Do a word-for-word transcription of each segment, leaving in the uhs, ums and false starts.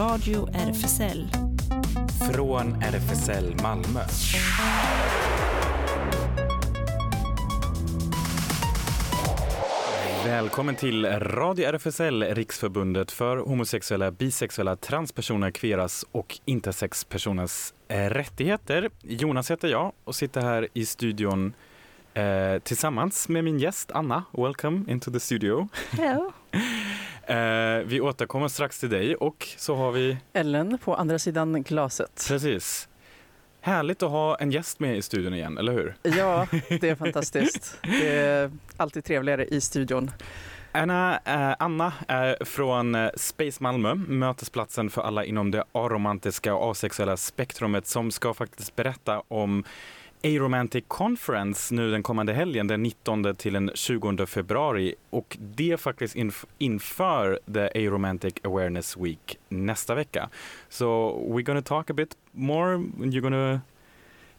Radio R F S L. Från R F S L Malmö. Välkommen till Radio R F S L, Riksförbundet för homosexuella, bisexuella, transpersoner, queeras och intersexpersoners rättigheter. Jonas heter jag och sitter här i studion eh, tillsammans med min gäst Anna. Welcome into the studio. Hello. eh, vi återkommer strax till dig och så har vi Ellen på andra sidan glaset. Precis. Härligt att ha en gäst med i studion igen, eller hur? Ja, det är fantastiskt. Det är alltid trevligare i studion. Anna, eh, Anna är från Space Malmö, mötesplatsen för alla inom det aromantiska och asexuella spektrumet, som ska faktiskt berätta om Aromantic Conference nu den kommande helgen, den nittonde till den tjugonde februari. Och det är faktiskt inf- inför the Aromantic Awareness Week nästa vecka. So we're going to talk a bit more. You're going to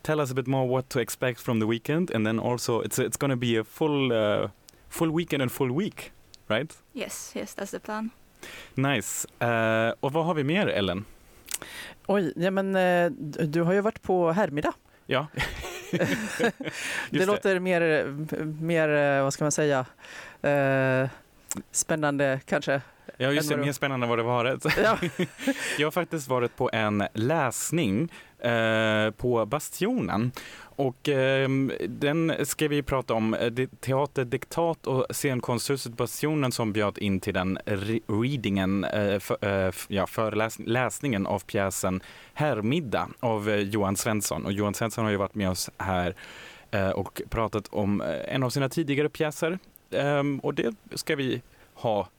tell us a bit more what to expect from the weekend. And then also it's, it's going to be a full, uh, full weekend and full week, right? Yes, yes, that's the plan. Nice. Uh, och vad har vi mer, Ellen? Oj, ja, men uh, du har ju varit på Hermida. Ja. det, det låter mer, mer, vad ska man säga, eh, spännande kanske. Ja, just det, mer spännande än vad det varit. Ja. Jag har faktiskt varit på en läsning eh, på Bastionen. Och eh, den ska vi prata om. Det, teater, diktat och scenkonsthuset Bastionen som bjöd in till den re- readingen, eh, för, eh, ja, föreläsningen av pjäsen Hermida av eh, Johan Svensson. Och Johan Svensson har ju varit med oss här eh, och pratat om eh, en av sina tidigare pjäser. Eh, och det ska vi ha.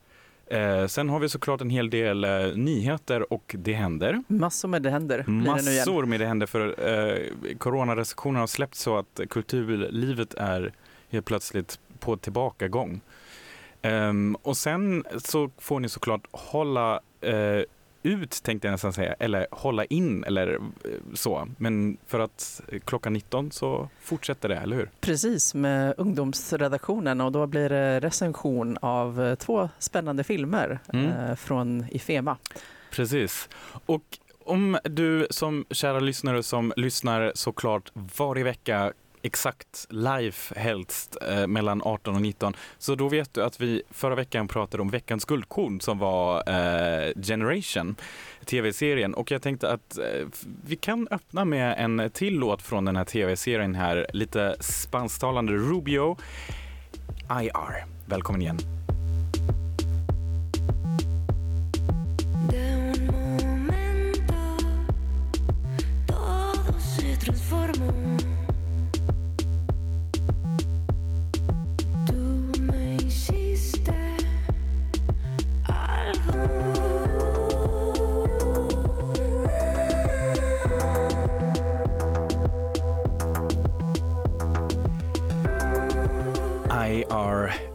Eh, sen har vi såklart en hel del eh, nyheter och det händer. Massor med det händer. Massor med det händer, för eh, coronarestriktionerna har släppt så att kulturlivet är helt plötsligt på tillbakagång. Eh, och sen så får ni såklart hålla eh, ut, tänkte jag nästan säga, eller hålla in eller så. Men för att klockan nitton så fortsätter det, eller hur? Precis, med ungdomsredaktionen, och då blir det recension av två spännande filmer mm. från FEMA. Precis. Och om du som kära lyssnare som lyssnar såklart varje vecka exakt live helst eh, mellan arton och nitton. Så då vet du att vi förra veckan pratade om veckans guldkorn som var eh, Generation, tv-serien. Och jag tänkte att eh, vi kan öppna med en till låt från den här tv-serien här. Lite spansktalande Rubio I R. Välkommen igen.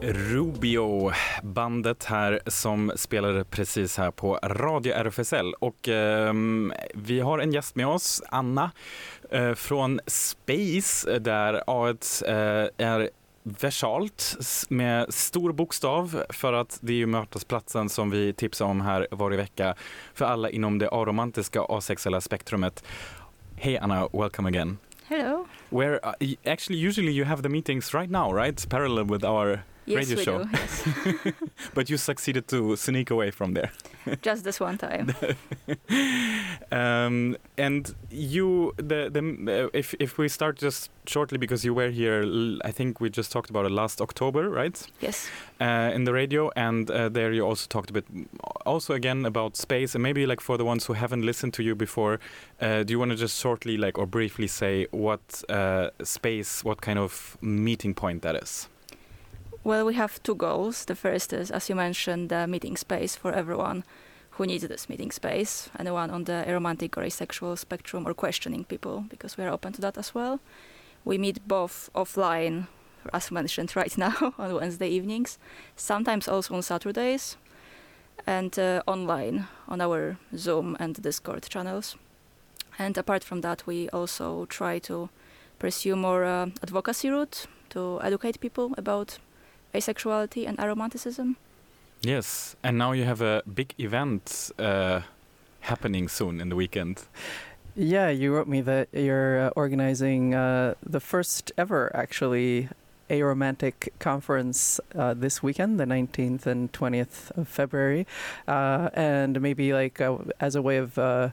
Rubio-bandet här som spelade precis här på Radio R F S L. Och eh, vi har en gäst med oss, Anna, eh, från Space, där A ett eh, är versalt med stor bokstav, för att det är ju mötesplatsen som vi tipsar om här varje vecka för alla inom det aromantiska asexuella spektrumet. Hej Anna, welcome again. Hello. Where uh, actually usually you have the meetings right now, right? Parallel with our yes, radio we show. Do, yes. But you succeeded to sneak away from there. Just this one time. um, and you, the the if if we start just shortly, because you were here, I think we just talked about it last October, right? Yes. Uh, in the radio, and uh, there you also talked a bit, also again about Space, and maybe like for the ones who haven't listened to you before, uh, do you want to just shortly, like, or briefly say what uh, Space, what kind of meeting point that is? Well, we have two goals. The first is, as you mentioned, the meeting space for everyone who needs this meeting space, anyone on the aromantic or asexual spectrum or questioning people, because we are open to that as well. We meet both offline, as mentioned right now, on Wednesday evenings, sometimes also on Saturdays, and uh, online on our Zoom and Discord channels. And apart from that, we also try to pursue more uh, advocacy route to educate people about asexuality and aromanticism. Yes, and now you have a big event uh, happening soon in the weekend. Yeah, you wrote me that you're uh, organizing uh, the first ever, actually, Aromantic Conference uh, this weekend, the nineteenth and twentieth of February, uh, and maybe like uh, as a way of uh,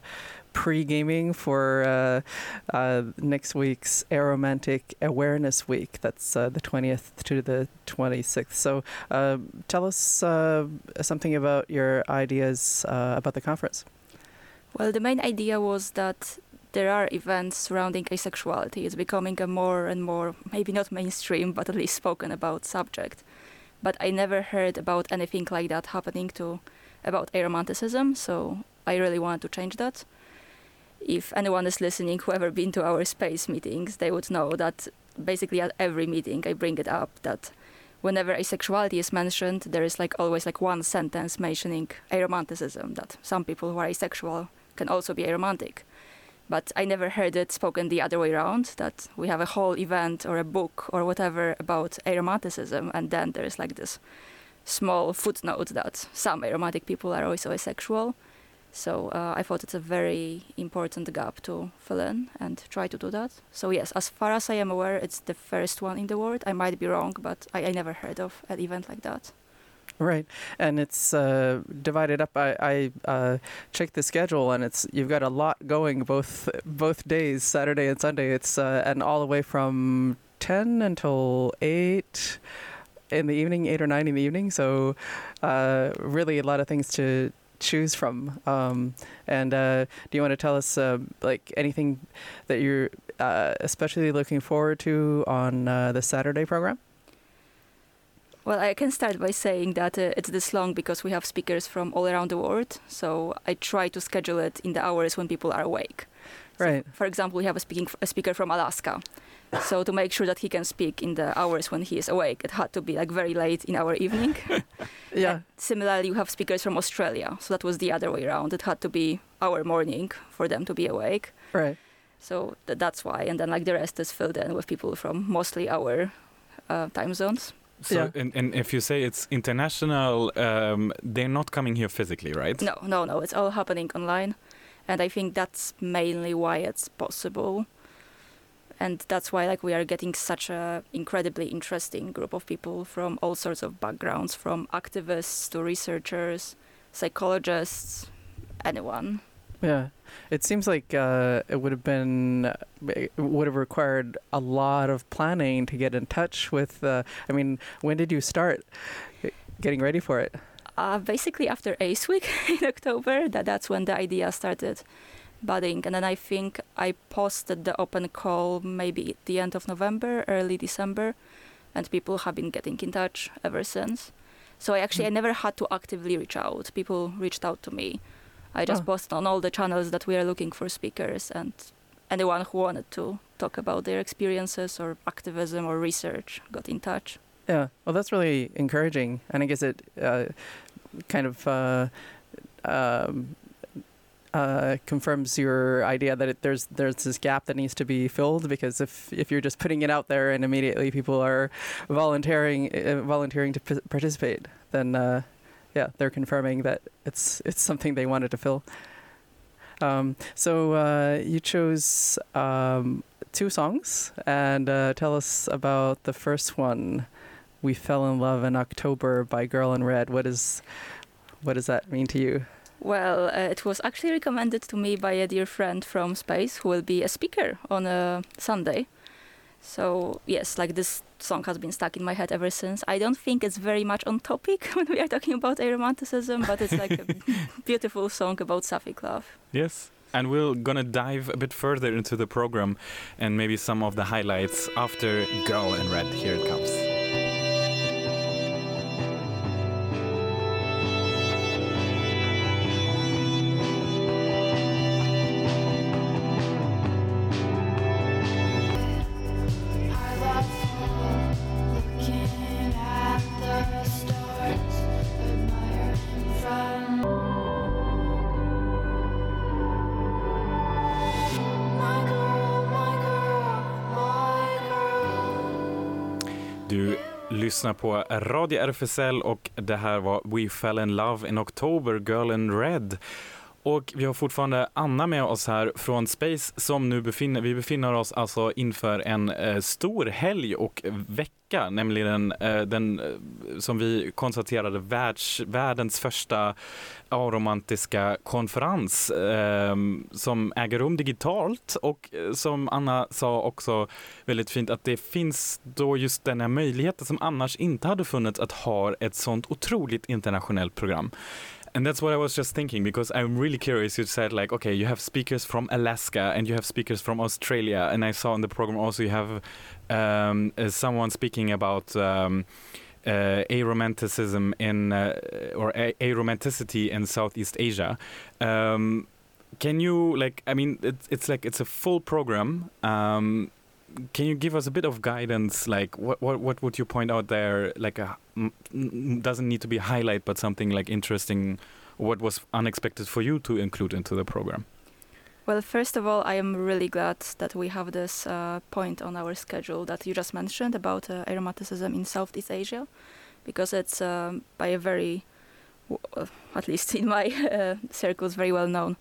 pre-gaming for uh, uh, next week's Aromantic Awareness Week. That's uh, the twentieth to the twenty-sixth. So uh, tell us uh, something about your ideas uh, about the conference. Well, the main idea was that there are events surrounding asexuality. It's becoming a more and more, maybe not mainstream, but at least spoken about subject. But I never heard about anything like that happening to about aromanticism, so I really want to change that. If anyone is listening, whoever been to our space meetings, they would know that basically at every meeting I bring it up, that whenever asexuality is mentioned, there is like always like one sentence mentioning aromanticism, that some people who are asexual can also be aromantic. But I never heard it spoken the other way around, that we have a whole event or a book or whatever about aromanticism, and then there is like this small footnote that some aromantic people are also asexual. So uh, I thought it's a very important gap to fill in and try to do that. So yes, as far as I am aware, it's the first one in the world. I might be wrong, but I, I never heard of an event like that. Right, and it's uh, divided up. I, I uh, checked the schedule, and it's you've got a lot going both both days, Saturday and Sunday. It's uh, and all the way from ten until eight in the evening, eight or nine in the evening. So uh, really, a lot of things to choose from. Um, and uh, do you want to tell us uh, like anything that you're uh, especially looking forward to on uh, the Saturday program? Well, I can start by saying that uh, it's this long because we have speakers from all around the world. So I try to schedule it in the hours when people are awake. Right. So, for example, we have a, speaking, a speaker from Alaska. So to make sure that he can speak in the hours when he is awake, it had to be like very late in our evening. Yeah. And similarly, we have speakers from Australia. So that was the other way around. It had to be our morning for them to be awake. Right. So th- that's why. And then like the rest is filled in with people from mostly our uh, time zones. So, yeah. and, and if you say it's international, um, they're not coming here physically, right? No, no, no. It's all happening online. And I think that's mainly why it's possible. And that's why like we are getting such a incredibly interesting group of people from all sorts of backgrounds, from activists to researchers, psychologists, anyone. Yeah, it seems like uh, it would have been, it would have required a lot of planning to get in touch with, uh, I mean, when did you start getting ready for it? Uh, basically after A C E Week in October, that, that's when the idea started budding. And then I think I posted the open call maybe at the end of November, early December, and people have been getting in touch ever since. So I actually, I never had to actively reach out. People reached out to me. I just oh. posted on all the channels that we are looking for speakers, and anyone who wanted to talk about their experiences or activism or research got in touch. Yeah, well, that's really encouraging. And I guess it uh, kind of uh, um, uh, confirms your idea that it, there's there's this gap that needs to be filled, because if, if you're just putting it out there and immediately people are volunteering, uh, volunteering to p- participate, then... Uh, Yeah, they're confirming that it's it's something they wanted to fill. Um, so uh, you chose um, two songs, and uh, tell us about the first one, "We Fell in Love in October" by Girl in Red. What is what does that mean to you? Well, uh, it was actually recommended to me by a dear friend from Space, who will be a speaker on a Sunday. So yes, like this song has been stuck in my head ever since. I don't think it's very much on topic when we are talking about aromanticism, but it's like a beautiful song about sapphic love. Yes, and we're gonna dive a bit further into the program and maybe some of the highlights after Girl in Red. Here it comes. Lyssna på Radio R F S L och det här var We Fell in Love in October, Girl in Red. Och vi har fortfarande Anna med oss här från Space som nu befinner, vi befinner oss alltså inför en eh, stor helg och vecka, nämligen eh, den eh, som vi konstaterade världs, världens första aromantiska konferens eh, som äger rum digitalt, och eh, som Anna sa också väldigt fint att det finns då just den här möjligheten som annars inte hade funnits att ha ett sånt otroligt internationellt program. And that's what I was just thinking, because I'm really curious. You said, like, okay, you have speakers from Alaska and you have speakers from Australia. And I saw in the program also you have um, uh, someone speaking about um, uh, aromanticism in uh, or a- aromanticity in Southeast Asia. Um, can you, like, I mean, it's, it's like it's a full program. Um, can you give us a bit of guidance? Like, what what, what would you point out there? Like, a, m- doesn't need to be a highlight, but something like interesting. What was unexpected for you to include into the program? Well, first of all, I am really glad that we have this uh, point on our schedule that you just mentioned about uh, aromanticism in Southeast Asia, because it's um, by a very, w- at least in my uh, circles, very well-known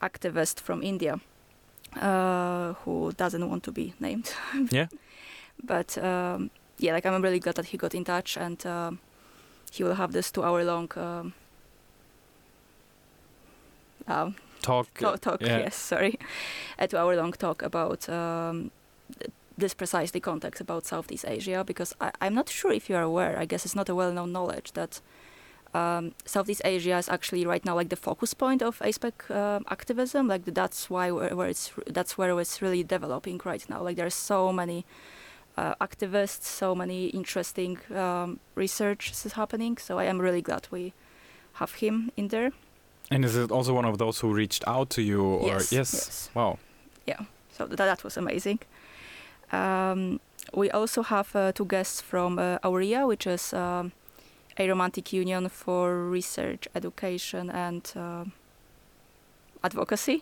activist from India. Uh, who doesn't want to be named. Yeah. But um, yeah, like I'm really glad that he got in touch, and uh, he will have this two-hour-long um, uh, talk. To- talk. Yeah. Yes, sorry, a two-hour-long talk about um, this precisely context about Southeast Asia, because I- I'm not sure if you are aware. I guess it's not a well-known knowledge that Um, Southeast Asia is actually right now like the focus point of A S P E C uh, activism. Like that's why where, where it's that's where it's really developing right now. Like there are so many uh, activists, so many interesting um, research is happening. So I am really glad we have him in there. And is it also one of those who reached out to you? Or yes. Yes. yes. Wow. Yeah. So th- that was amazing. Um, we also have uh, two guests from uh, Aurea, which is. Um, Aromantic Union for Research, Education and uh, Advocacy,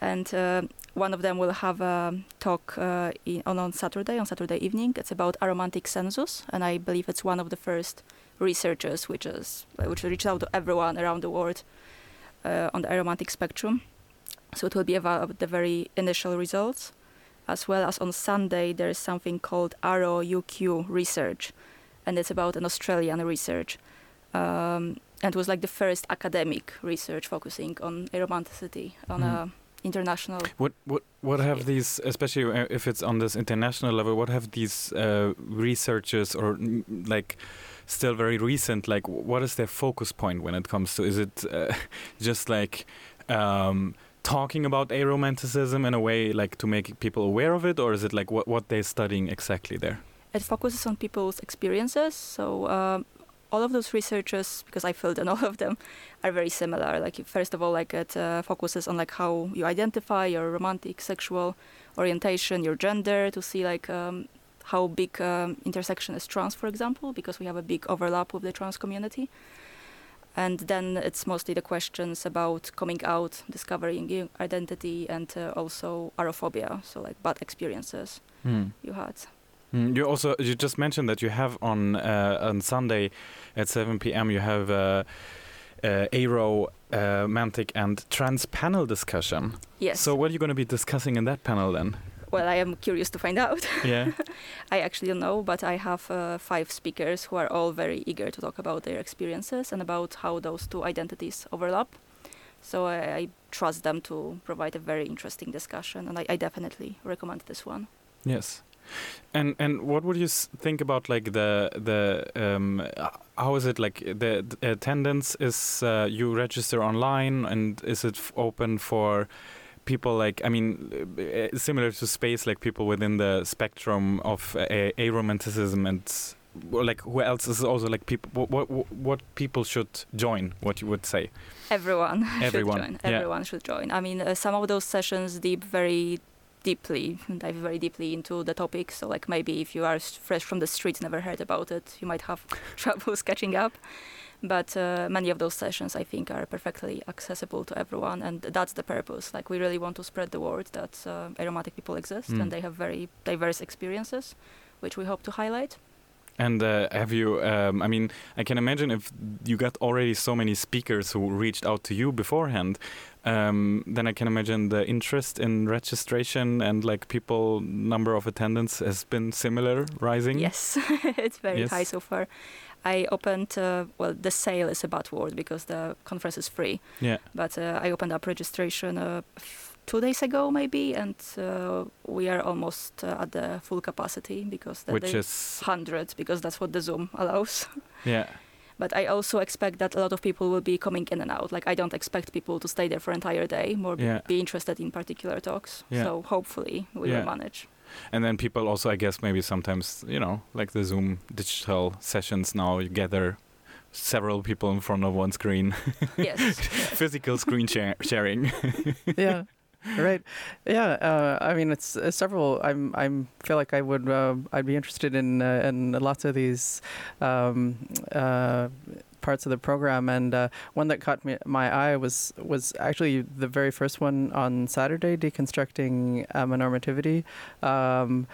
and uh, one of them will have a talk uh, in, on, on Saturday, on Saturday evening. It's about aromantic census, and I believe it's one of the first researchers which is which reaches out to everyone around the world uh, on the aromantic spectrum. So it will be about the very initial results, as well as on Sunday there is something called A R O U Q Research. And it's about an Australian research, um, and it was like the first academic research focusing on aromanticity on mm. a international. What what what have these, especially if it's on this international level, what have these uh, researchers or like still very recent? Like, what is their focus point when it comes to? Is it uh, just like? Um, talking about aromanticism in a way like to make people aware of it, or is it like what what they're studying exactly there? It focuses on people's experiences, so um, all of those researchers, because I filled in all of them, are very similar. Like first of all, like it uh, focuses on like how you identify your romantic, sexual orientation, your gender, to see like um, how big um, intersection is trans, for example, because we have a big overlap with the trans community. And then it's mostly the questions about coming out, discovering identity, and uh, also arophobia, so like bad experiences mm. you had. You also you just mentioned that you have on uh, on Sunday at seven p.m. you have uh, uh, Aero, uh, Mantic and Trans panel discussion. Yes. So what are you going to be discussing in that panel then? Well, I am curious to find out. Yeah. I actually don't know, but I have uh, five speakers who are all very eager to talk about their experiences and about how those two identities overlap. So I, I trust them to provide a very interesting discussion, and I, I definitely recommend this one. Yes. And and what would you s- think about like the the um, how is it like the, the attendance is uh, you register online, and is it f- open for people like I mean uh, similar to space, like people within the spectrum of uh, aromanticism, and like who else is also like people what what, what people should join, what you would say? Everyone. Everyone. Should join. Yeah. Everyone should join. I mean uh, some of those sessions deep very. deeply, dive very deeply into the topic. So like maybe if you are fresh from the street, never heard about it, you might have troubles catching up. But uh, many of those sessions, I think, are perfectly accessible to everyone. And that's the purpose. Like we really want to spread the word that uh, aromatic people exist mm. and they have very diverse experiences, which we hope to highlight. And uh, have you, um, I mean, I can imagine if you got already so many speakers who reached out to you beforehand, um, then I can imagine the interest in registration and like people, number of attendance has been similar, rising? Yes, it's very yes. high so far. I opened, uh, well, the sale is a bad word because the conference is free. Yeah. But uh, I opened up registration uh, f- two days ago maybe, and uh, we are almost uh, at the full capacity because that Which is one hundred, because that's what the Zoom allows. Yeah. But I also expect that a lot of people will be coming in and out. Like, I don't expect people to stay there for an entire day, more yeah. be interested in particular talks. Yeah. So hopefully we yeah. will manage. And then people also, I guess, maybe sometimes, you know, like the Zoom digital sessions now, you gather several people in front of one screen. Yes. Physical screen share- sharing. Yeah. Right. Yeah. Uh, I mean, it's uh, several. I'm. I'm. Feel like I would. Uh, I'd be interested in uh, in lots of these. Um, uh, parts of the program, and uh, one that caught me, my eye was was actually the very first one on Saturday, deconstructing um, normativity, um,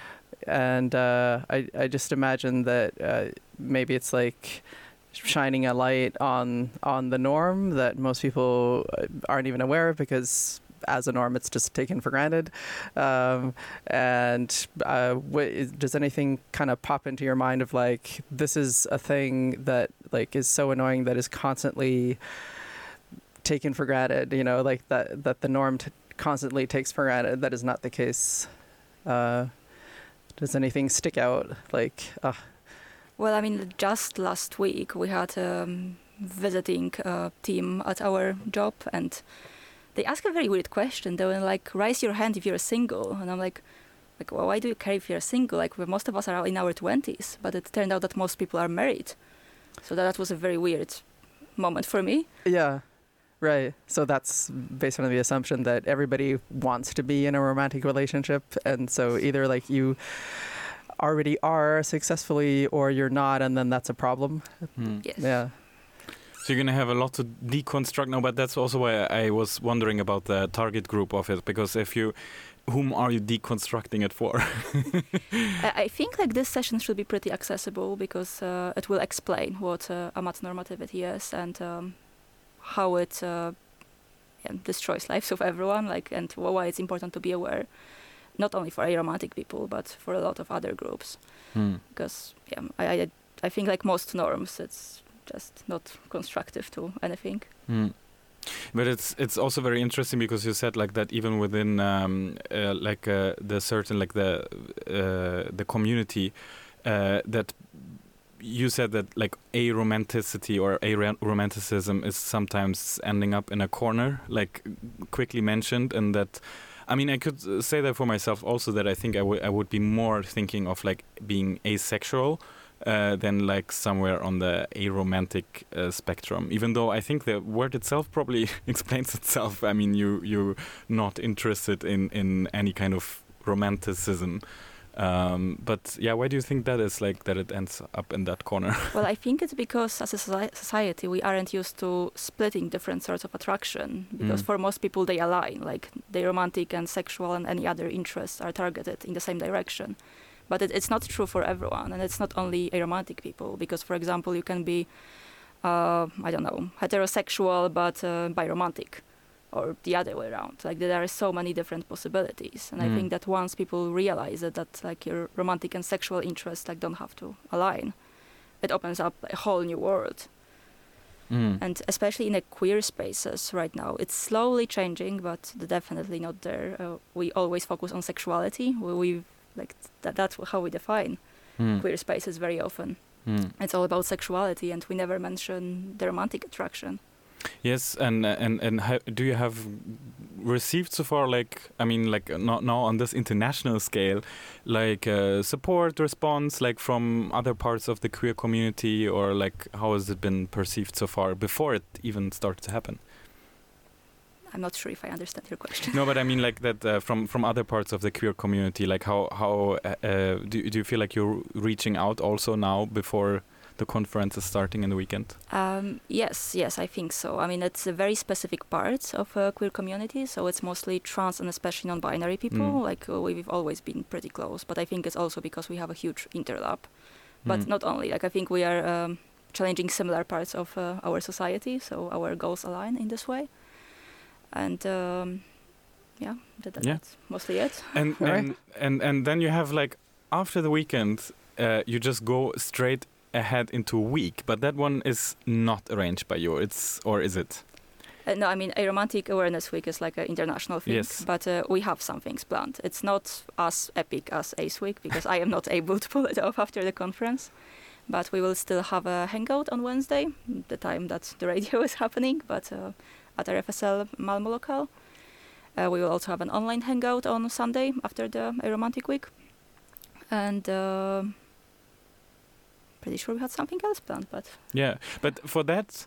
and uh, I I just imagine that uh, maybe it's like shining a light on on the norm that most people aren't even aware of, because as a norm it's just taken for granted. Um, and uh, what is, does anything kind of pop into your mind of like, this is a thing that like is so annoying that is constantly taken for granted, you know, like that that the norm t- constantly takes for granted, that is not the case? Uh, does anything stick out like uh. Well, I mean, just last week we had a um, visiting uh, team at our job, and they ask a very weird question. They were like, raise your hand if you're single. And I'm like, like, well, why do you care if you're single? Like, well, most of us are in our twenties, but it turned out that most people are married. So that, that was a very weird moment for me. Yeah, right. So that's based on the assumption that everybody wants to be in a romantic relationship. And so either like you already are successfully or you're not, and then that's a problem. Mm. Yes. Yeah. So you're going to have a lot to deconstruct now, but that's also why I was wondering about the target group of it, because if you, whom are you deconstructing it for? I think like this session should be pretty accessible, because uh, it will explain what uh, amat normativity is and um, how it uh, yeah, destroys lives of everyone, like, and why it's important to be aware, not only for aromantic people, but for a lot of other groups. Mm. Because yeah, I, I, I think like most norms, it's just not constructive to anything. Mm. But it's it's also very interesting, because you said like that even within um, uh, like uh, the certain like the uh, the community uh, that you said that like aromanticity or aromanticism is sometimes ending up in a corner, like quickly mentioned, and that. I mean, I could say that for myself also, that I think I, w- I would be more thinking of like being asexual. Uh, than like somewhere on the aromantic uh, spectrum, even though I think the word itself probably explains itself. I mean, you, you're not interested in, in any kind of romanticism. Um, but yeah, why do you think that is like that it ends up in that corner? Well, I think it's because as a society, we aren't used to splitting different sorts of attraction, because mm. for most people they align, like the romantic and sexual and any other interests are targeted in the same direction. But it, it's not true for everyone, and it's not only aromantic people, because, for example, you can be, uh, I don't know, heterosexual but uh, biromantic, or the other way around. Like, there are so many different possibilities, and mm. I think that once people realize that, that like your romantic and sexual interests like don't have to align, it opens up a whole new world. Mm. And especially in the queer spaces right now, it's slowly changing, but definitely not there. Uh, we always focus on sexuality. We, we've Like that, that's how we define mm. queer spaces very often. Mm. It's all about sexuality, and we never mention the romantic attraction. Yes, and and and ha- do you have received so far? Like, I mean, like not now on this international scale, like uh, support response, like from other parts of the queer community, or like how has it been perceived so far before it even started to happen? I'm not sure if I understand your question. No, but I mean like that uh, from, from other parts of the queer community, like how, how uh, do, do you feel like you're reaching out also now before the conference is starting in the weekend? Um, yes, yes, I think so. I mean, it's a very specific part of uh, queer community, so it's mostly trans and especially non-binary people. Mm. Like uh, we've always been pretty close, but I think it's also because we have a huge interlap. but mm. not only. Like I think we are um, challenging similar parts of uh, our society, so our goals align in this way. And um, yeah, that, that, yeah, that's mostly it. And right. and, and and then you have like after the weekend, uh, you just go straight ahead into a week, but that one is not arranged by you. It's or is it? Uh, no, I mean, Aromantic Awareness Week is like an international thing, yes. but uh, we have some things planned. It's not as epic as Ace Week, because I am not able to pull it off after the conference, but we will still have a hangout on Wednesday, the time that the radio is happening, but uh, at R F S L Malmö local. Uh, we will also have an online hangout on Sunday after the Aromantic Week. And... Uh, pretty sure we had something else planned, but... Yeah, but for that...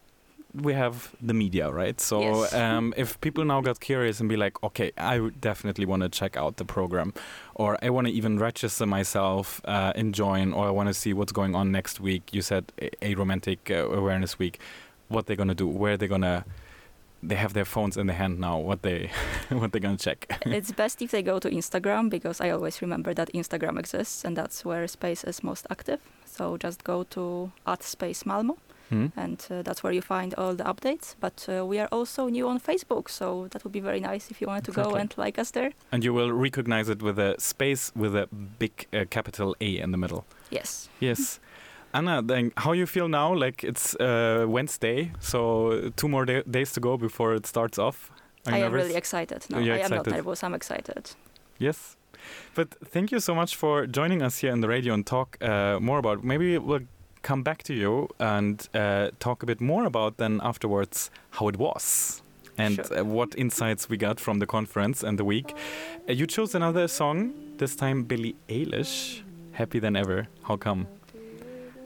we have the media, right? So yes. um, if people now got curious and be like, okay, I would definitely want to check out the program, or I want to even register myself uh, and join, or I want to see what's going on next week. You said Aromantic Awareness Week. What they're going to do, where they're going to... They have their phones in the hand now, what they what they're going to check. It's best if they go to Instagram, because I always remember that Instagram exists, and that's where Space is most active. So just go to at Space Malmö. Mm. And uh, that's where you find all the updates. But uh, we are also new on Facebook, so that would be very nice if you wanted to exactly. go and like us there. And you will recognize it with a space with a big uh, capital A in the middle. Yes. Yes. Anna, then how you feel now? Like it's uh, Wednesday, so two more da- days to go before it starts off. Are you I nervous? Am really excited. No, I excited? am not nervous. I'm excited. Yes. But thank you so much for joining us here in the radio and talk uh, more about maybe we'll come back to you and uh, talk a bit more about then afterwards how it was and sure. uh, what insights we got from the conference and the week. Uh, you chose another song, this time Billie Eilish, Happy Than Ever. How come?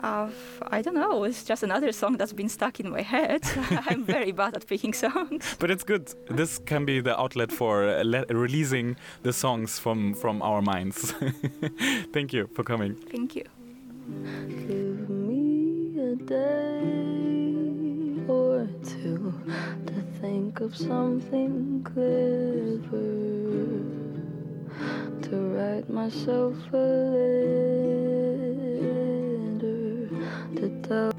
Uh, I don't know. It's just another song that's been stuck in my head. I'm very bad at picking songs. But it's good. This can be the outlet for uh, le- releasing the songs from, from our minds. Thank you for coming. Thank you. Give me a day or two to think of something clever, to write myself a letter, to tell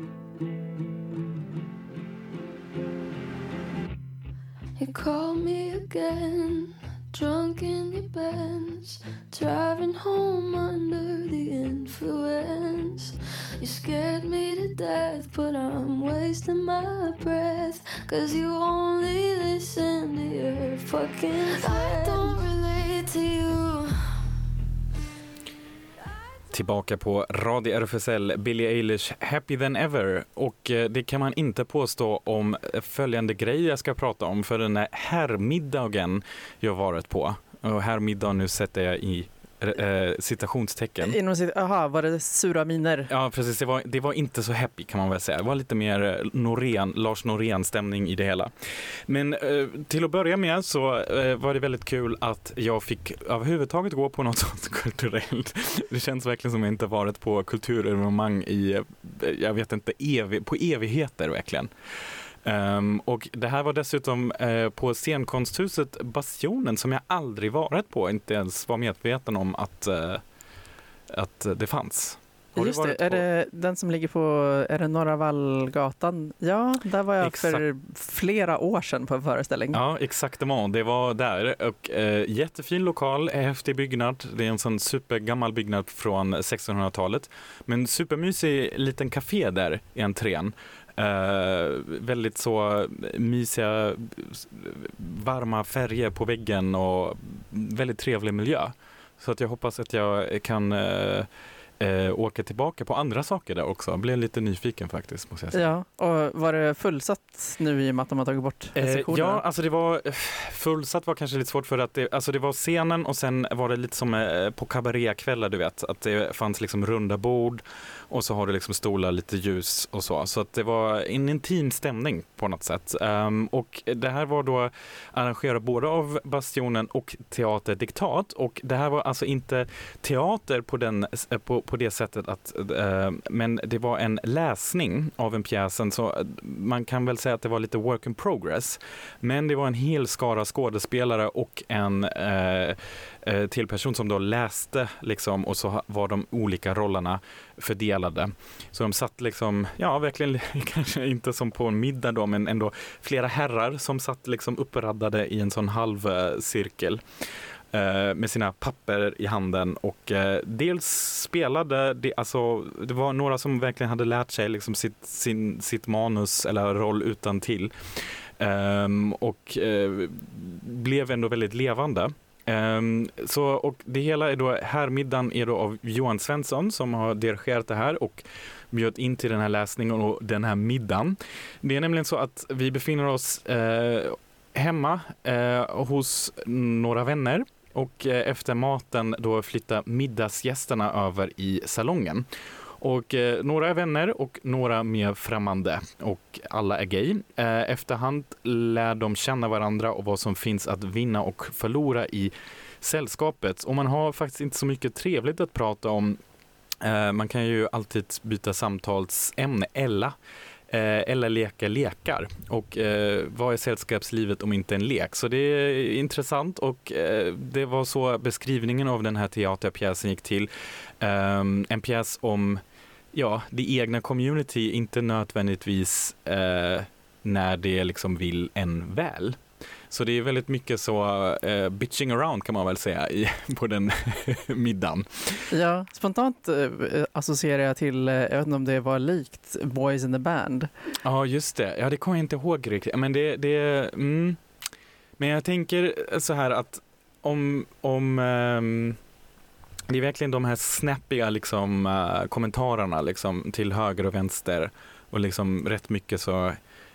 you call me again, drunk in your Benz, driving home under the influence. You scared me to death, but I'm wasting my breath, 'cause you only listen to your fucking friends. I don't relate to you. Tillbaka på Radio R F S L, Billie Eilish, Happy Than Ever. Och eh, det kan man inte påstå om följande grej jag ska prata om. För den här middagen jag varit på. Och här middagen nu sätter jag i eh, citationstecken. Inom sitt, aha, var det sura miner? Ja, precis. Det var, det var inte så happy kan man väl säga. Det var lite mer Norén, Lars Norén-stämning i det hela. Men eh, till att börja med så eh, var det väldigt kul att jag fick överhuvudtaget gå på något sånt kulturellt. Det känns verkligen som jag inte varit på kulturevenemang i, jag vet inte, ev- på evigheter verkligen. Um, och det här var dessutom uh, på scenkonsthuset Bastionen som jag aldrig varit på, inte ens var medveten om att, uh, att det fanns. Har Just det, är på? Det den som ligger på, är det Norra Vallgatan? Ja, där var jag exakt. för flera år sedan på en föreställning. Ja, exakt, det var där. Och, eh, jättefin lokal, häftig byggnad. Det är en sån supergammal byggnad från sextonhundratalet. Men supermysig liten café där i entrén. Uh, väldigt så mysiga, varma färger på väggen och väldigt trevlig miljö. Så att jag hoppas att jag kan uh, uh, åka tillbaka på andra saker där också. Jag blev lite nyfiken faktiskt, måste jag säga. Ja, och var det fullsatt nu i och med att de har tagit bort restriktioner? Uh, ja, alltså det var fullsatt var kanske lite svårt för att det, alltså det var scenen och sen var det lite som uh, på kabarékvällar, du vet. Att det fanns liksom runda bord. Och så har du liksom stolar, lite ljus och så. Så att det var en intim stämning på något sätt. Um, och det här var då arrangerat både av Bastionen och Teater Diktat. Och det här var alltså inte teater på, den, på, på det sättet att... Uh, men det var en läsning av en pjäsen. Så man kan väl säga att det var lite work in progress. Men det var en hel skara skådespelare och en... Uh, eh, till person som då läste liksom, och så var de olika rollerna fördelade. Så de satt liksom, ja verkligen kanske inte som på en middag då, men ändå flera herrar som satt liksom uppraddade i en sån halvcirkel med sina papper i handen, och eh, dels spelade det, alltså det var några som verkligen hade lärt sig liksom sitt, sin, sitt manus eller roll utan till um, och eh, blev ändå väldigt levande. Um, så, och det hela är då, här middagen är då av Johan Svensson som har dirigerat det här och bjöd in till den här läsningen och den här middagen. Det är nämligen så att vi befinner oss eh, hemma eh, hos några vänner. Och efter maten då flyttar middagsgästerna över i salongen. Och eh, några är vänner och några mer främmande. Och alla är gay. Eh, efterhand lär de känna varandra och vad som finns att vinna och förlora i sällskapet. Och man har faktiskt inte så mycket trevligt att prata om. Eh, man kan ju alltid byta samtalsämne eller... eller leka lekar. Och eh, vad är sällskapslivet om inte en lek? Så det är intressant, och eh, det var så beskrivningen av den här teaterpjäsen gick till. Eh, en pjäs om ja, det egna community, inte nödvändigtvis eh, när det liksom vill en väl. Så det är väldigt mycket så uh, bitching around kan man väl säga i, på den middagen. Ja, spontant uh, associerar jag till, uh, jag vet inte om det var likt Boys in the Band. Ja, just det. Ja, det kommer jag inte ihåg riktigt. Men, det, det, mm. Men jag tänker så här att om... om um, det är verkligen de här snappiga liksom, uh, kommentarerna liksom, till höger och vänster och liksom rätt mycket så...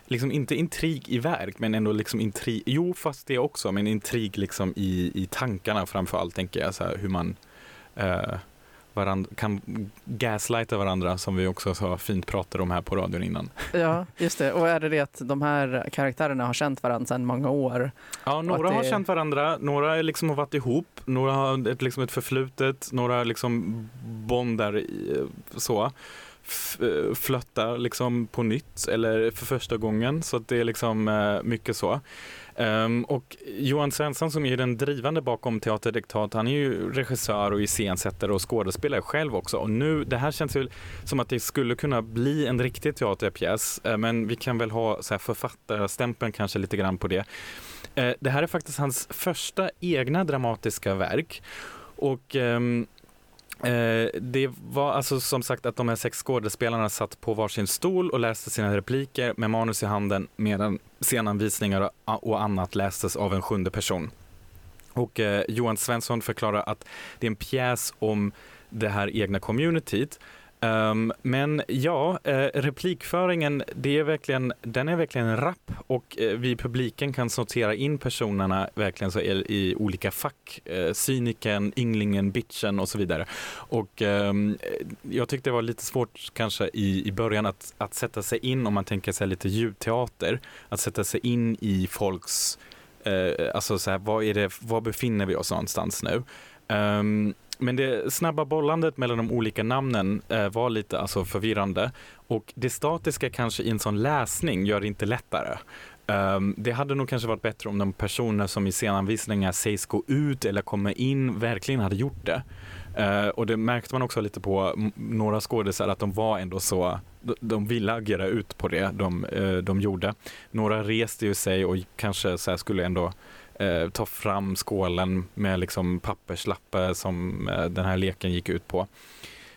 Liksom inte intrig i verk, men ändå liksom intrig... Jo, fast det också, men intrig liksom i, i tankarna framförallt, tänker jag. Så här, hur man eh, varandra, kan gaslighta varandra, som vi också så fint pratade om här på radion innan. Ja, just det. Och är det det att de här karaktärerna har känt varandra sedan många år? Ja, några det... har känt varandra, några liksom har varit ihop, några har ett, liksom ett förflutet, några liksom bondar i, så... flötta liksom på nytt eller för första gången, så att det är liksom eh, mycket så. Um, och Johan Svensson, som är den drivande bakom Teaterdiktat, han är ju regissör och iscensättare och skådespelare själv också, och nu, det här känns ju som att det skulle kunna bli en riktig teaterpjäs, eh, men vi kan väl ha så här författarstämpeln kanske lite grann på det. Eh, det här är faktiskt hans första egna dramatiska verk, och ehm, Eh, det var alltså som sagt att de här sex skådespelarna satt på varsin stol och läste sina repliker med manus i handen, medan scenanvisningar och annat lästes av en sjunde person. Och eh, Johan Svensson förklarar att det är en pjäs om det här egna communityt. Um, men ja, eh, replikföringen, det är verkligen, den är verkligen rapp, och eh, vi i publiken kan sortera in personerna verkligen så i, i olika fack. Eh, cyniken, ynglingen, bitchen och så vidare. Och eh, jag tyckte det var lite svårt kanske i, i början att, att sätta sig in, om man tänker sig lite ljudteater, att sätta sig in i folks, eh, alltså så här, vad är det, vad befinner vi oss någonstans nu? Um, Men det snabba bollandet mellan de olika namnen eh, var lite alltså förvirrande, och det statiska kanske i en sån läsning gör det inte lättare. Um, det hade nog kanske varit bättre om de personer som i scenanvisningar sägs gå ut eller komma in verkligen hade gjort det. Uh, och det märkte man också lite på m- några skådespelare, att de var ändå så, de, de ville agera ut på det de, uh, de gjorde. Några reste ju sig och kanske så här skulle ändå Eh, ta fram skålen med liksom papperslappar som eh, den här leken gick ut på.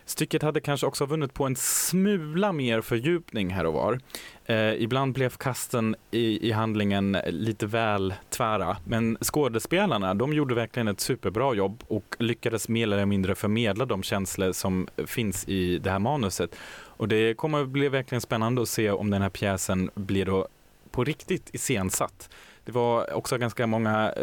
Stycket hade kanske också vunnit på en smula mer fördjupning här och var. Eh, ibland blev kasten i, i handlingen lite väl tvära, men skådespelarna, de gjorde verkligen ett superbra jobb och lyckades mer eller mindre förmedla de känslor som finns i det här manuset. Och det kommer bli verkligen spännande att se om den här pjäsen blir då på riktigt iscensatt. Det var också ganska många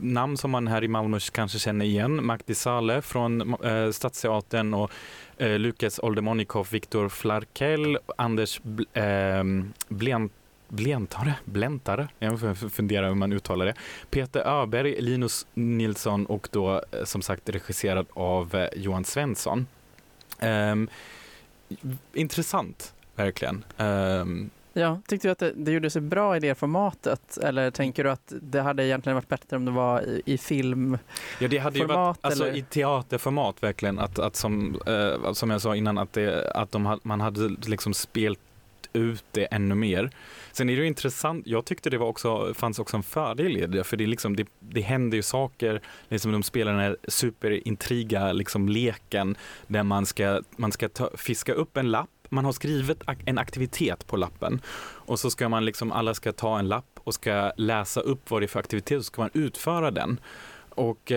namn som man här i Malmö kanske känner igen. Magdi Saleh från eh, Stadsteatern, och eh, Lukas Oldemonikov, Viktor Flarkell, Anders Bl- eh, Blent- Blentare, Blentare, jag funderar hur man uttalar det. Peter Öberg, Linus Nilsson, och då eh, som sagt regisserad av eh, Johan Svensson. Eh, intressant, verkligen. Eh, Ja, tyckte du att det, det gjorde sig bra i det formatet? Eller tänker du att det hade egentligen varit bättre om det var i, i filmformat? Ja, det hade ju varit, alltså, i teaterformat verkligen. Att, att som, eh, som jag sa innan, att, det, att de, man hade liksom spelat ut det ännu mer. Sen är det ju intressant, jag tyckte det var också, fanns också en fördel i det, för det, liksom, det, det händer ju saker, liksom de spelar den här superintriga liksom, leken där man ska, man ska ta, fiska upp en lapp, man har skrivit en aktivitet på lappen och så ska man liksom, alla ska ta en lapp och ska läsa upp vad det är för aktivitet och så ska man utföra den. Och,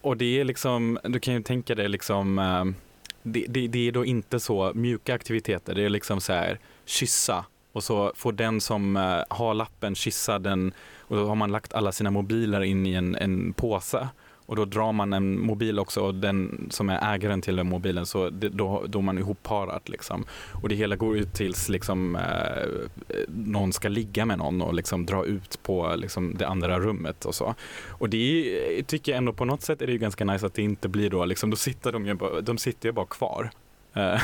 och det är liksom, du kan ju tänka dig liksom, det, det, det är då inte så mjuka aktiviteter, det är liksom så här kyssa och så får den som har lappen kyssa den och då har man lagt alla sina mobiler in i en, en påse och då drar man en mobil också och den som är ägaren till den mobilen så det, då, då är man ihopparat liksom och det hela går ut tills liksom, eh, någon ska ligga med någon och liksom dra ut på liksom, det andra rummet och så och det är, tycker jag ändå på något sätt är det ju ganska nice att det inte blir då liksom, då sitter de ju bara, de sitter ju bara kvar.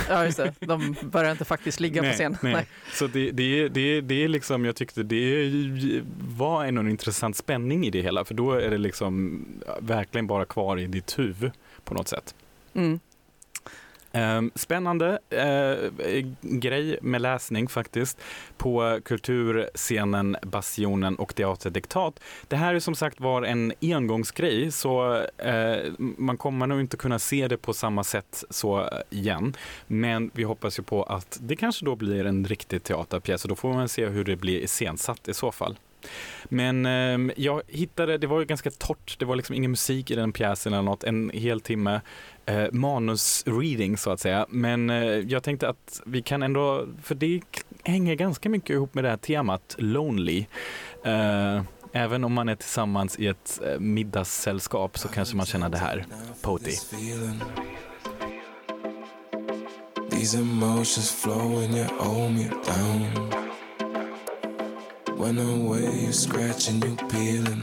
Ja just det, de börjar inte faktiskt ligga nej, på scen. Nej. Nej. Så det, det, det, det är liksom, jag tyckte det var en, en intressant spänning i det hela, för då är det liksom verkligen bara kvar i ditt huvud på något sätt. Mm. Um, spännande uh, grej med läsning faktiskt på kulturscenen Bastionen och Teaterdiktat. Det här är som sagt var en engångsgrej så uh, man kommer nog inte kunna se det på samma sätt så igen, men vi hoppas ju på att det kanske då blir en riktig teaterpjäs och då får man se hur det blir iscensatt i så fall. Men eh, jag hittade, det var ju ganska torrt, det var liksom ingen musik i den pjäsen eller något, en hel timme eh, manusreading så att säga, men eh, jag tänkte att vi kan ändå, för det hänger ganska mycket ihop med det här temat lonely, eh, även om man är tillsammans i ett eh, middagssällskap så kanske man känner det här Poti. These emotions flowing you hold me down. When away you scratch and you peeling.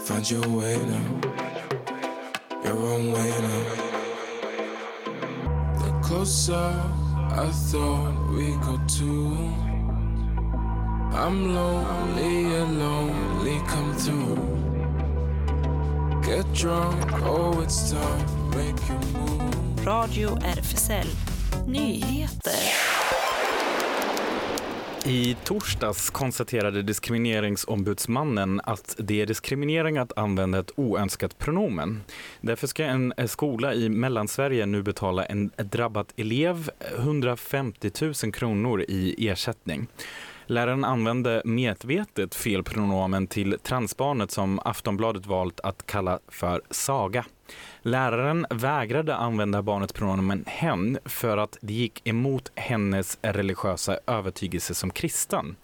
Find your way now, your own way now. The closer I thought we got to, I'm lonely and lonely come through. Get drunk, oh it's time to make you move. Radio R F S L Nyheter. I torsdags konstaterade diskrimineringsombudsmannen att det är diskriminering att använda ett oönskat pronomen. Därför ska en skola i Mellansverige nu betala en drabbad elev hundrafemtio tusen kronor i ersättning. Läraren använde medvetet fel pronomen till transbarnet som Aftonbladet valt att kalla för Saga. Läraren vägrade använda barnets pronomen hen för att det gick emot hennes religiösa övertygelse som kristen.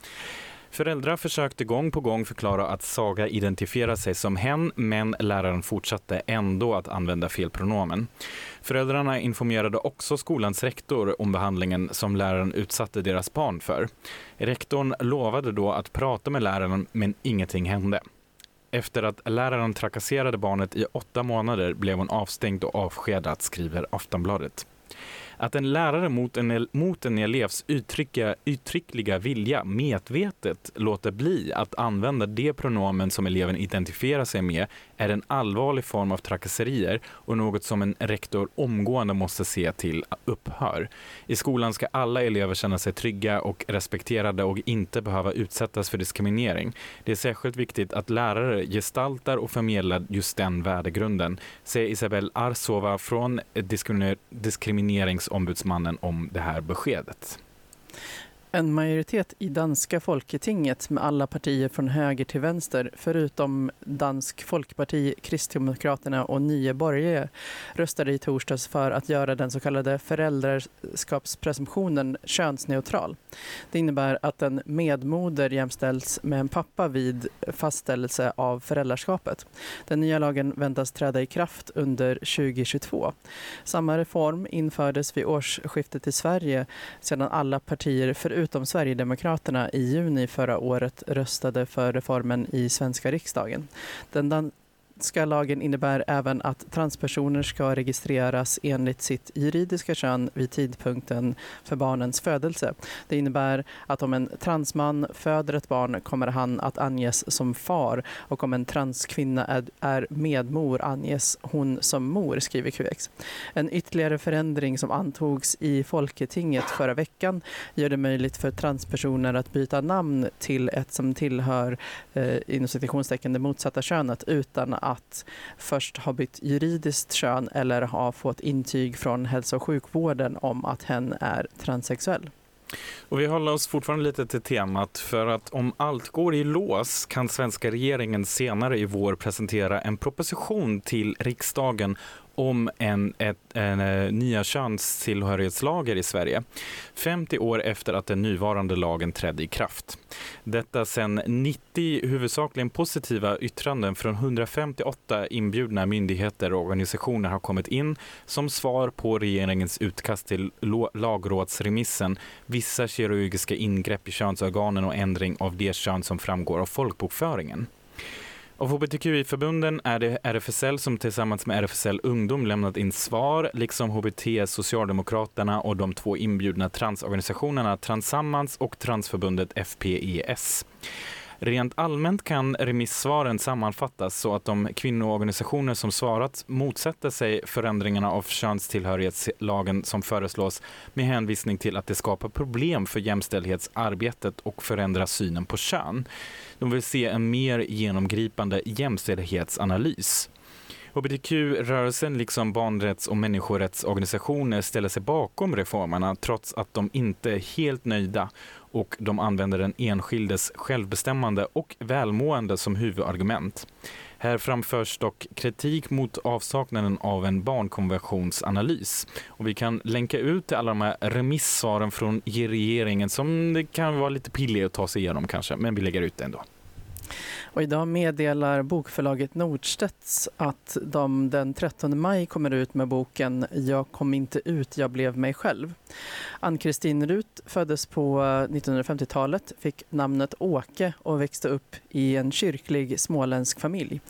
Föräldrar försökte gång på gång förklara att Saga identifierar sig som hen, men läraren fortsatte ändå att använda fel pronomen. Föräldrarna informerade också skolans rektor om behandlingen som läraren utsatte deras barn för. Rektorn lovade då att prata med läraren, men ingenting hände. Efter att läraren trakasserade barnet i åtta månader blev hon avstängd och avskedad, skriver Aftonbladet. Att en lärare mot en, mot en elevs uttrycka, uttryckliga vilja medvetet låter bli att använda det pronomen som eleven identifierar sig med är en allvarlig form av trakasserier och något som en rektor omgående måste se till upphör. I skolan ska alla elever känna sig trygga och respekterade och inte behöva utsättas för diskriminering. Det är särskilt viktigt att lärare gestaltar och förmedlar just den värdegrunden, säger Isabelle Arsova från diskriminer- diskriminerings ombudsmannen om det här beskedet. En majoritet i danska folketinget med alla partier från höger till vänster förutom Dansk Folkparti, Kristdemokraterna och Nya Borgerliga röstade i torsdags för att göra den så kallade föräldraskapspresumtionen könsneutral. Det innebär att en medmoder jämställs med en pappa vid fastställelse av föräldraskapet. Den nya lagen väntas träda i kraft under tjugohundratjugotvå. Samma reform infördes vid årsskiftet i Sverige sedan alla partier förutom utom Sverigedemokraterna i juni förra året röstade för reformen i svenska riksdagen. Den, dan- ska lagen innebär även att transpersoner ska registreras enligt sitt juridiska kön vid tidpunkten för barnens födelse. Det innebär att om en transman föder ett barn kommer han att anges som far, och om en transkvinna är medmor anges hon som mor, skriver Q X. En ytterligare förändring som antogs i Folketinget förra veckan gör det möjligt för transpersoner att byta namn till ett som tillhör eh, inom citationstecken det motsatta könet utan att först ha bytt juridiskt kön eller ha fått intyg från hälso- och sjukvården om att hen är transsexuell. Och vi håller oss fortfarande lite till temat, för att om allt går i lås kan svenska regeringen senare i vår presentera en proposition till riksdagen om en, ett, en, en nya könstillhörighetslagar i Sverige femtio år efter att den nuvarande lagen trädde i kraft. Detta sedan nittio huvudsakligen positiva yttranden från hundrafemtioåtta inbjudna myndigheter och organisationer har kommit in som svar på regeringens utkast till lagrådsremissen Vissa kirurgiska ingrepp i könsorganen och ändring av det kön som framgår av folkbokföringen. Av H B T Q I-förbunden är det R F S L som tillsammans med R F S L Ungdom lämnat in svar, liksom H B T, Socialdemokraterna och de två inbjudna transorganisationerna Transammans och Transförbundet F P E S. Rent allmänt kan remissvaren sammanfattas så att de kvinnoorganisationer som svarat motsätter sig förändringarna av könstillhörighetslagen som föreslås med hänvisning till att det skapar problem för jämställdhetsarbetet och förändrar synen på kön. De vill se en mer genomgripande jämställdhetsanalys. H B T Q-rörelsen liksom barnrätts- och människorättsorganisationer ställer sig bakom reformerna trots att de inte är helt nöjda, och de använder den enskildes självbestämmande och välmående som huvudargument. Här framförs dock kritik mot avsaknaden av en barnkonventionsanalys. Och vi kan länka ut alla de här remissvaren från regeringen som det kan vara lite pilligt att ta sig igenom kanske, men vi lägger ut det ändå. Och idag meddelar bokförlaget Nordstedts att de den trettonde maj kommer ut med boken Jag kom inte ut, jag blev mig själv. Ann-Kristin Rut föddes på nittonhundrafemtiotalet, fick namnet Åke och växte upp i en kyrklig småländsk familj.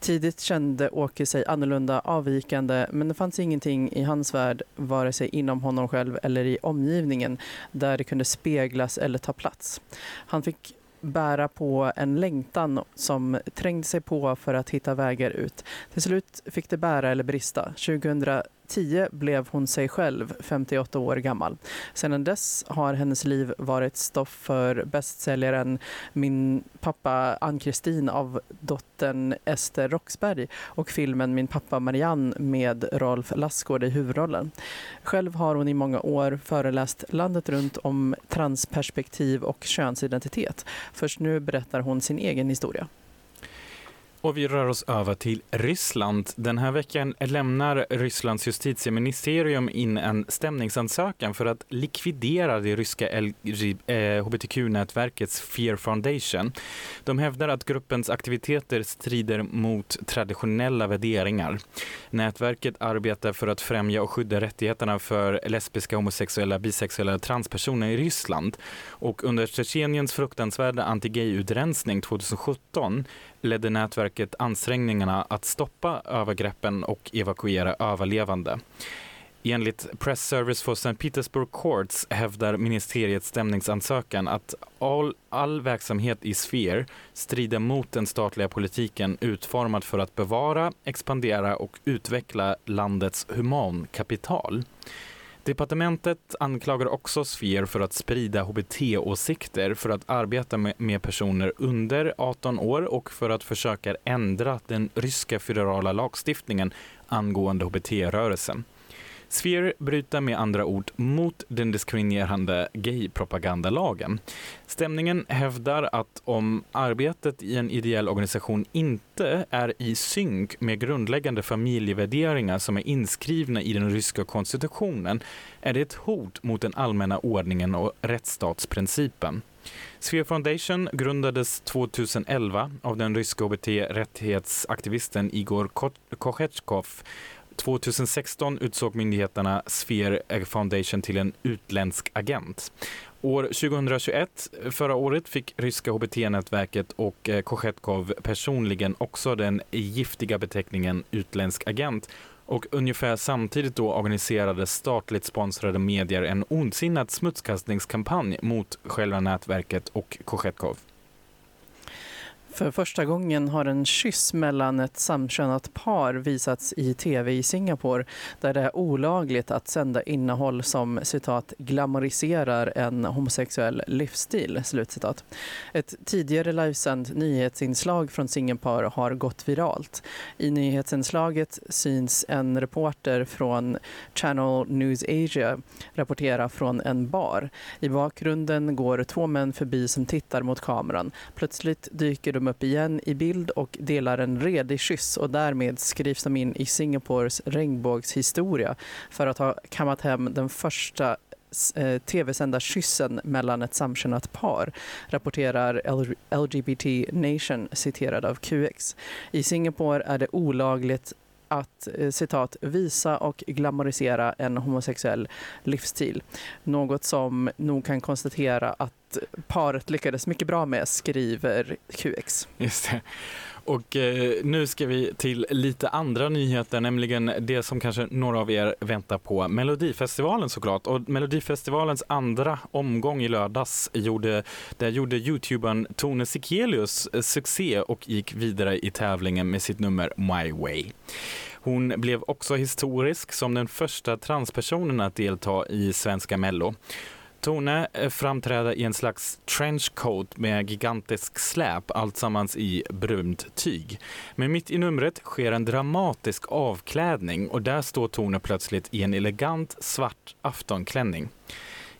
Tidigt kände Åke sig annorlunda, avvikande, men det fanns ingenting i hans värld, vare sig inom honom själv eller i omgivningen, där det kunde speglas eller ta plats. Han fick bära på en längtan som trängde sig på för att hitta vägar ut. Till slut fick det bära eller brista. tjugohundratio blev hon sig själv, femtioåtta år gammal. Sedan dess har hennes liv varit stoff för bästsäljaren Min pappa Ann-Kristin av dottern Ester Roxberg och filmen Min pappa Marianne med Rolf Lassgård i huvudrollen. Själv har hon i många år föreläst landet runt om transperspektiv och könsidentitet. Först nu berättar hon sin egen historia. Och vi rör oss över till Ryssland. Den här veckan lämnar Rysslands justitieministerium in en stämningsansökan för att likvidera det ryska H B T Q-nätverket Sphere Foundation. De hävdar att gruppens aktiviteter strider mot traditionella värderingar. Nätverket arbetar för att främja och skydda rättigheterna för lesbiska, homosexuella, bisexuella och transpersoner i Ryssland. Och under Tjetjeniens fruktansvärda anti-gay-utrensning tjugosjutton ledde nätverket ansträngningarna att stoppa övergreppen och evakuera överlevande. Enligt Press Service for Saint Petersburg Courts hävdar ministeriets stämningsansökan att all, all verksamhet i Sphere strider mot den statliga politiken utformad för att bevara, expandera och utveckla landets humankapital. Departementet anklagar också Sphere för att sprida H B T-åsikter, för att arbeta med personer under arton år och för att försöka ändra den ryska federala lagstiftningen angående H B T-rörelsen. Sphere bryter med andra ord mot den diskriminerande gay-propagandalagen. Stämningen hävdar att om arbetet i en ideell organisation inte är i synk med grundläggande familjevärderingar som är inskrivna i den ryska konstitutionen är det ett hot mot den allmänna ordningen och rättsstatsprincipen. Sphere Foundation grundades tjugoelva av den ryska H B T-rättighetsaktivisten Igor Kochetskov tjugohundrasexton utsåg myndigheterna Sphere Foundation till en utländsk agent. År tjugohundratjugoett, förra året, fick ryska H B T-nätverket och Kochetkov personligen också den giftiga beteckningen utländsk agent. Och ungefär samtidigt då organiserade statligt sponsrade medier en ondsinnad smutskastningskampanj mot själva nätverket och Kochetkov. För första gången har en kyss mellan ett samkönat par visats i tv i Singapore, där det är olagligt att sända innehåll som, citat, glamoriserar en homosexuell livsstil, slutcitat. Ett tidigare livesänd nyhetsinslag från Singapore har gått viralt. I nyhetsinslaget syns en reporter från Channel News Asia rapportera från en bar. I bakgrunden går två män förbi som tittar mot kameran. Plötsligt dyker de upp igen i bild och delar en redig kyss, och därmed skrivs de in i Singapores regnbågshistoria för att ha kammat hem den första tv-sända kyssen mellan ett samkönat par, rapporterar L G B T Nation, citerad av Q X. I Singapore är det olagligt att, citat, visa och glamorisera en homosexuell livsstil. Något som nog kan konstatera att paret lyckades mycket bra med, skriver Q X. Just det. Och eh, nu ska vi till lite andra nyheter, nämligen det som kanske några av er väntar på. Melodifestivalen såklart. Och Melodifestivalens andra omgång i lördags gjorde, där gjorde youtubern Tone Sekelius succé och gick vidare i tävlingen med sitt nummer My Way. Hon blev också historisk som den första transpersonen att delta i svenska Mello. Tone framträder i en slags trenchcoat med gigantisk släp, alltsammans i brunt tyg. Men mitt i numret sker en dramatisk avklädning, och där står Tone plötsligt i en elegant svart aftonklänning.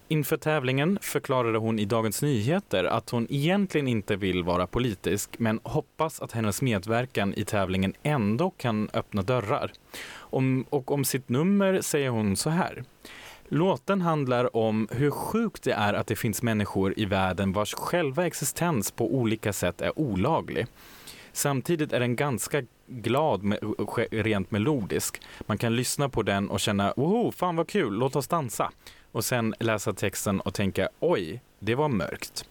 Inför tävlingen förklarade hon i Dagens Nyheter att hon egentligen inte vill vara politisk, men hoppas att hennes medverkan i tävlingen ändå kan öppna dörrar. Om, och om sitt nummer säger hon så här: låten handlar om hur sjukt det är att det finns människor i världen vars själva existens på olika sätt är olaglig. Samtidigt är den ganska glad och rent melodisk. Man kan lyssna på den och känna, woho, fan vad kul, låt oss dansa. Och sen läsa texten och tänka, oj, det var mörkt.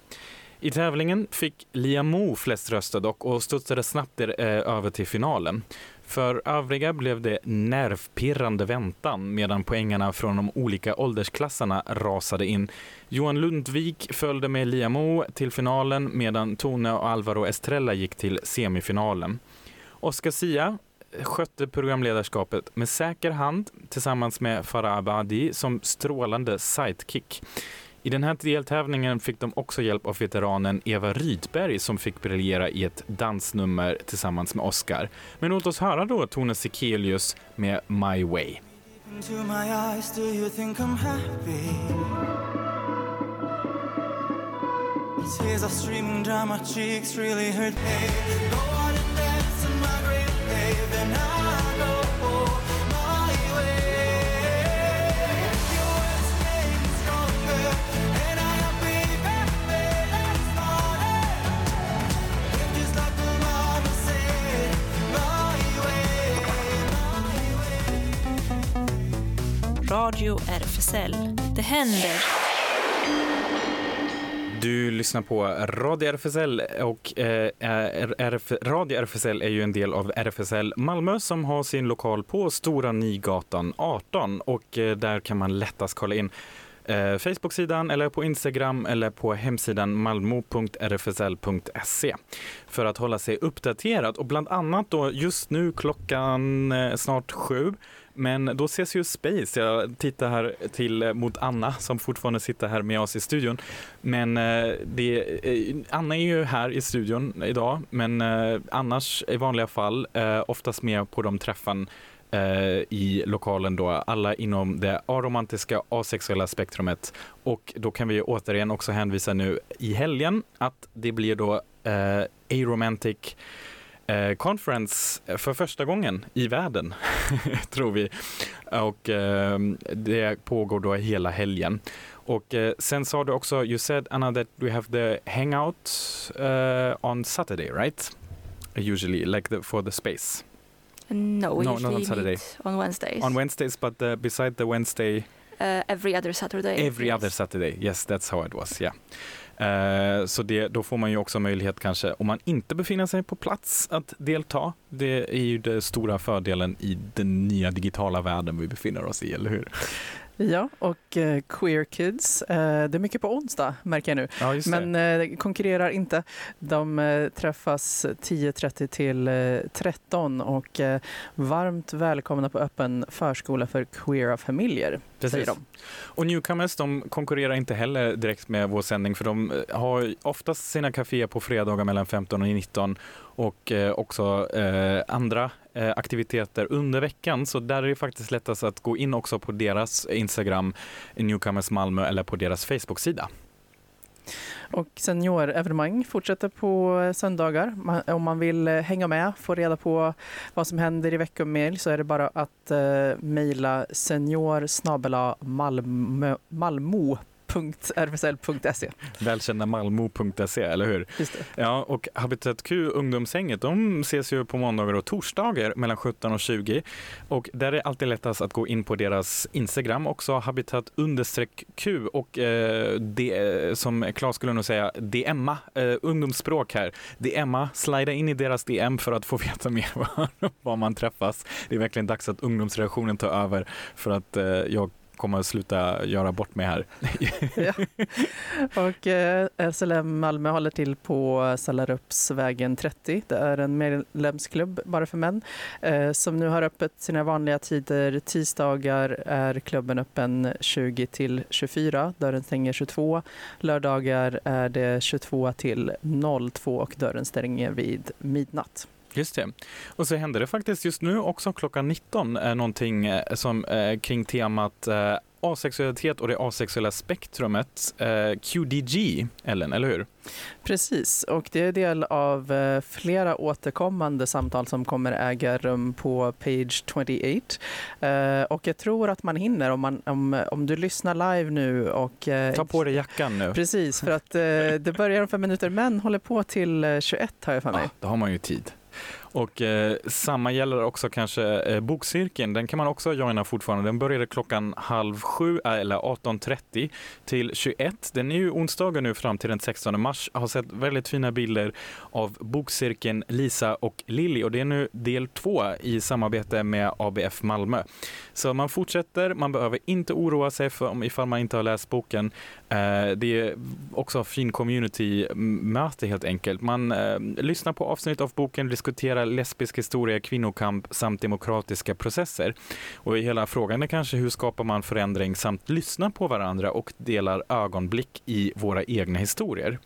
I tävlingen fick Liamoo flest röster dock och studsade snabbt över till finalen. För övriga blev det nervpirrande väntan medan poängarna från de olika åldersklasserna rasade in. Johan Lundvik följde med Liamoo till finalen medan Tone och Alvaro Estrella gick till semifinalen. Oscar Sia skötte programledarskapet med säker hand tillsammans med Farah Abadi som strålande sidekick. I den här deltävlingen fick de också hjälp av veteranen Eva Rydberg som fick briljera i ett dansnummer tillsammans med Oscar. Men låt oss höra då Tone Sekelius med My Way. Radio R F S L. Det händer. Du lyssnar på Radio R F S L och eh, RF, Radio R F S L är ju en del av R F S L Malmö som har sin lokal på Stora Nygatan arton, och eh, där kan man lättast kolla in eh, Facebook-sidan eller på Instagram eller på hemsidan malmo punkt r f s l punkt s e för att hålla sig uppdaterad, och bland annat då just nu klockan eh, snart sju. Men då ses ju Space. Jag tittar här till mot Anna som fortfarande sitter här med oss i studion. Men det, Anna är ju här i studion idag, men annars i vanliga fall oftast med på de träffan i lokalen då, alla inom det aromantiska asexuella spektrumet. Och då kan vi återigen också hänvisa nu i helgen att det blir då Aromantic Conference för första gången i världen, tror vi. Och eh, det pågår då hela helgen. Och eh, sen sa du också, you said, Anna, that we have the hangout uh, on Saturday, right? Usually, like the, for the space. No, no usually no, meet on Wednesdays. On Wednesdays, but uh, beside the Wednesday... Uh, every other Saturday. Every yes. other Saturday, yes, that's how it was, yeah. Uh, så det, då får man ju också möjlighet kanske, om man inte befinner sig på plats, att delta. Det är ju den stora fördelen i den nya digitala världen vi befinner oss i, eller hur? Ja, och eh, Queer Kids, eh, det är mycket på onsdag märker jag nu, ja, men eh, konkurrerar inte. De eh, träffas tio trettio till eh, tretton och eh, varmt välkomna på öppen förskola för queera familjer. Precis. Säger de. Och Newcomers, de konkurrerar inte heller direkt med vår sändning, för de har oftast sina kaféer på fredagar mellan femton och nitton och eh, också eh, andra aktiviteter under veckan, så där är det faktiskt lättast att gå in också på deras Instagram, Newcomers Malmö, eller på deras Facebook-sida. Och seniorevenemang fortsätter på söndagar. Om man vill hänga med, få reda på vad som händer i veckomail, så är det bara att eh, mejla senior snabel-a malmo punkt se. r f s l punkt se. Välkända malmo punkt se, eller hur? Just det. Ja, och Habitat Q, ungdomshänget, de ses ju på måndagar och torsdagar mellan sjutton och tjugo. Och där är det alltid lättast att gå in på deras Instagram också, habitat understreck Q. Och eh, det, som Claes skulle nog säga, D M-a, eh, ungdomsspråk här. D M-a, slida in i deras D M för att få veta mer var man träffas. Det är verkligen dags att ungdomsreaktionen tar över, för att eh, jag kommer att sluta göra bort mig här. Ja. Och eh, S L M Malmö håller till på Sallarupsvägen trettio. Det är en medlemsklubb bara för män eh, som nu har öppet sina vanliga tider. Tisdagar är klubben öppen tjugo till tjugofyra. Dörren stänger tjugotvå. Lördagar är det tjugotvå till noll två och dörren stänger vid midnatt. Just det. Och så händer det faktiskt just nu också klockan nitton eh, någonting eh, som eh, kring temat eh, asexualitet och det asexuella spektrumet, eh, Q D G, Ellen, eller hur? Precis, och det är del av eh, flera återkommande samtal som kommer äga rum på page tjugoåtta. Eh, och jag tror att man hinner om, man, om, om du lyssnar live nu. Och, eh, ta på dig jackan nu. Precis, för att eh, det börjar om fem minuter, men håller på till eh, tjugoett har jag för mig. Ja, då har man ju tid. Och eh, samma gäller också kanske eh, bokcirkeln. Den kan man också joina fortfarande. Den började klockan halv sju eller arton trettio till tjugoett. Den är ju onsdagen nu fram till den sextonde mars. Jag har sett väldigt fina bilder av bokcirkeln Lisa och Lilly, och det är nu del två i samarbete med A B F Malmö. Så man fortsätter, man behöver inte oroa sig för om ifall man inte har läst boken. Eh, det är också fin community-möte helt enkelt. Man eh, lyssnar på avsnitt av boken, diskuterar lesbisk historia, kvinnokamp samt demokratiska processer. Och hela frågan är kanske hur skapar man förändring samt lyssnar på varandra och delar ögonblick i våra egna historier.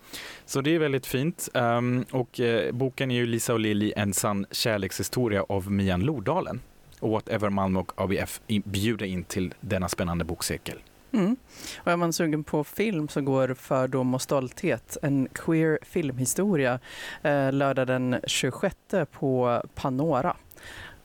Så det är väldigt fint. Um, och eh, boken är ju Lisa och Lilly, en sann kärlekshistoria av Mian Lodalen. Och Whatever Malmö och A B F bjuder in till denna spännande bokcirkel. Mm. Och är man sugen på film så går Fördom och stolthet, en queer filmhistoria, eh, lördag den tjugosjätte på Panora.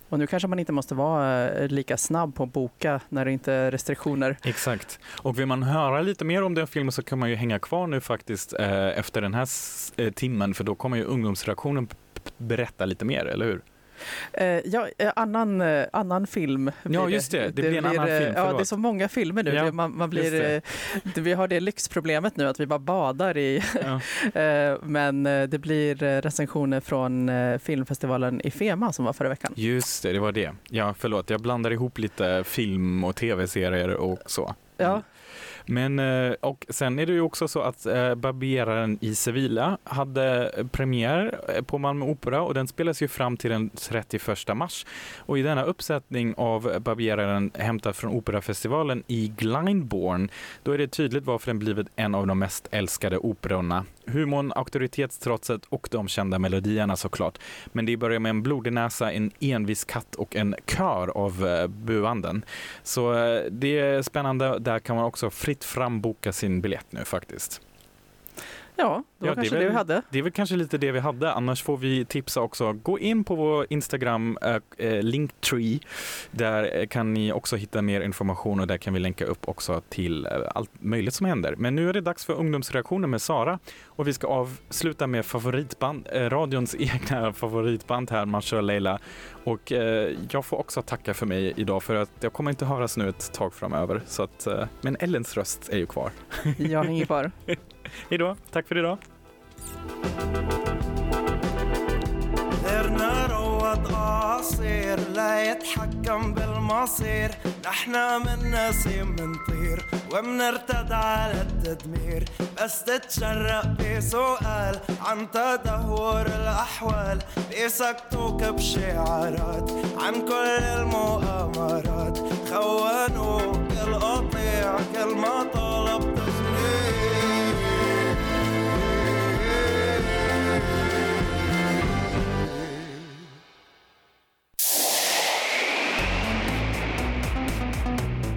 Och nu kanske man inte måste vara lika snabb på att boka när det inte är restriktioner. Exakt. Och vill man höra lite mer om den filmen så kan man ju hänga kvar nu faktiskt eh, efter den här s- eh, timmen, för då kommer ju ungdomsreaktionen p- p- berätta lite mer, eller hur? Ja, annan, annan film. Ja, just det. Det, det blir en annan film. Ja, det är så många filmer nu. Ja, man, man blir, det. Vi har det lyxproblemet nu att vi bara badar i. Ja. Men det blir recensioner från filmfestivalen i FEMA som var förra veckan. Just det, det var det. Ja, förlåt. Jag blandar ihop lite film och tv-serier och så. Ja. Men, och sen är det ju också så att eh, Barberaren i Sevilla hade premiär på Malmö Opera, och den spelas ju fram till den trettioförsta mars. Och i denna uppsättning av Barberaren hämtad från Operafestivalen i Glyndebourne, då är det tydligt varför den blivit en av de mest älskade operorna. Humorn, auktoritetstrotset och de kända melodierna såklart. Men det börjar med en blodig näsa, en envis katt och en kör av eh, buanden. Så eh, det är spännande. Där kan man också fritt framboka sin biljett nu faktiskt. Ja, det var ja, kanske det, väl, det vi hade. Det är väl kanske lite det vi hade. Annars får vi tipsa också. Gå in på vår Instagram äh, Linktree. Där kan ni också hitta mer information och där kan vi länka upp också till äh, allt möjligt som händer. Men nu är det dags för ungdomsreaktionen med Sara. Och vi ska avsluta med favoritband. Äh, radions egna favoritband här, man kör Leila. Och äh, jag får också tacka för mig idag för att jag kommer inte höras nu ett tag framöver. Så att, äh, men Ellens röst är ju kvar. Jag hänger kvar. Hej då, tack för idag. غيرنا روض عصير لا يتحكم بالمصير نحن من نسيم منطير ومنرتد على التدمير بس تتشرق بسؤال عن تدهور الأحوال بيسكتوك بشعارات عن كل المؤامرات خوانوك القطيع كل ما طلبت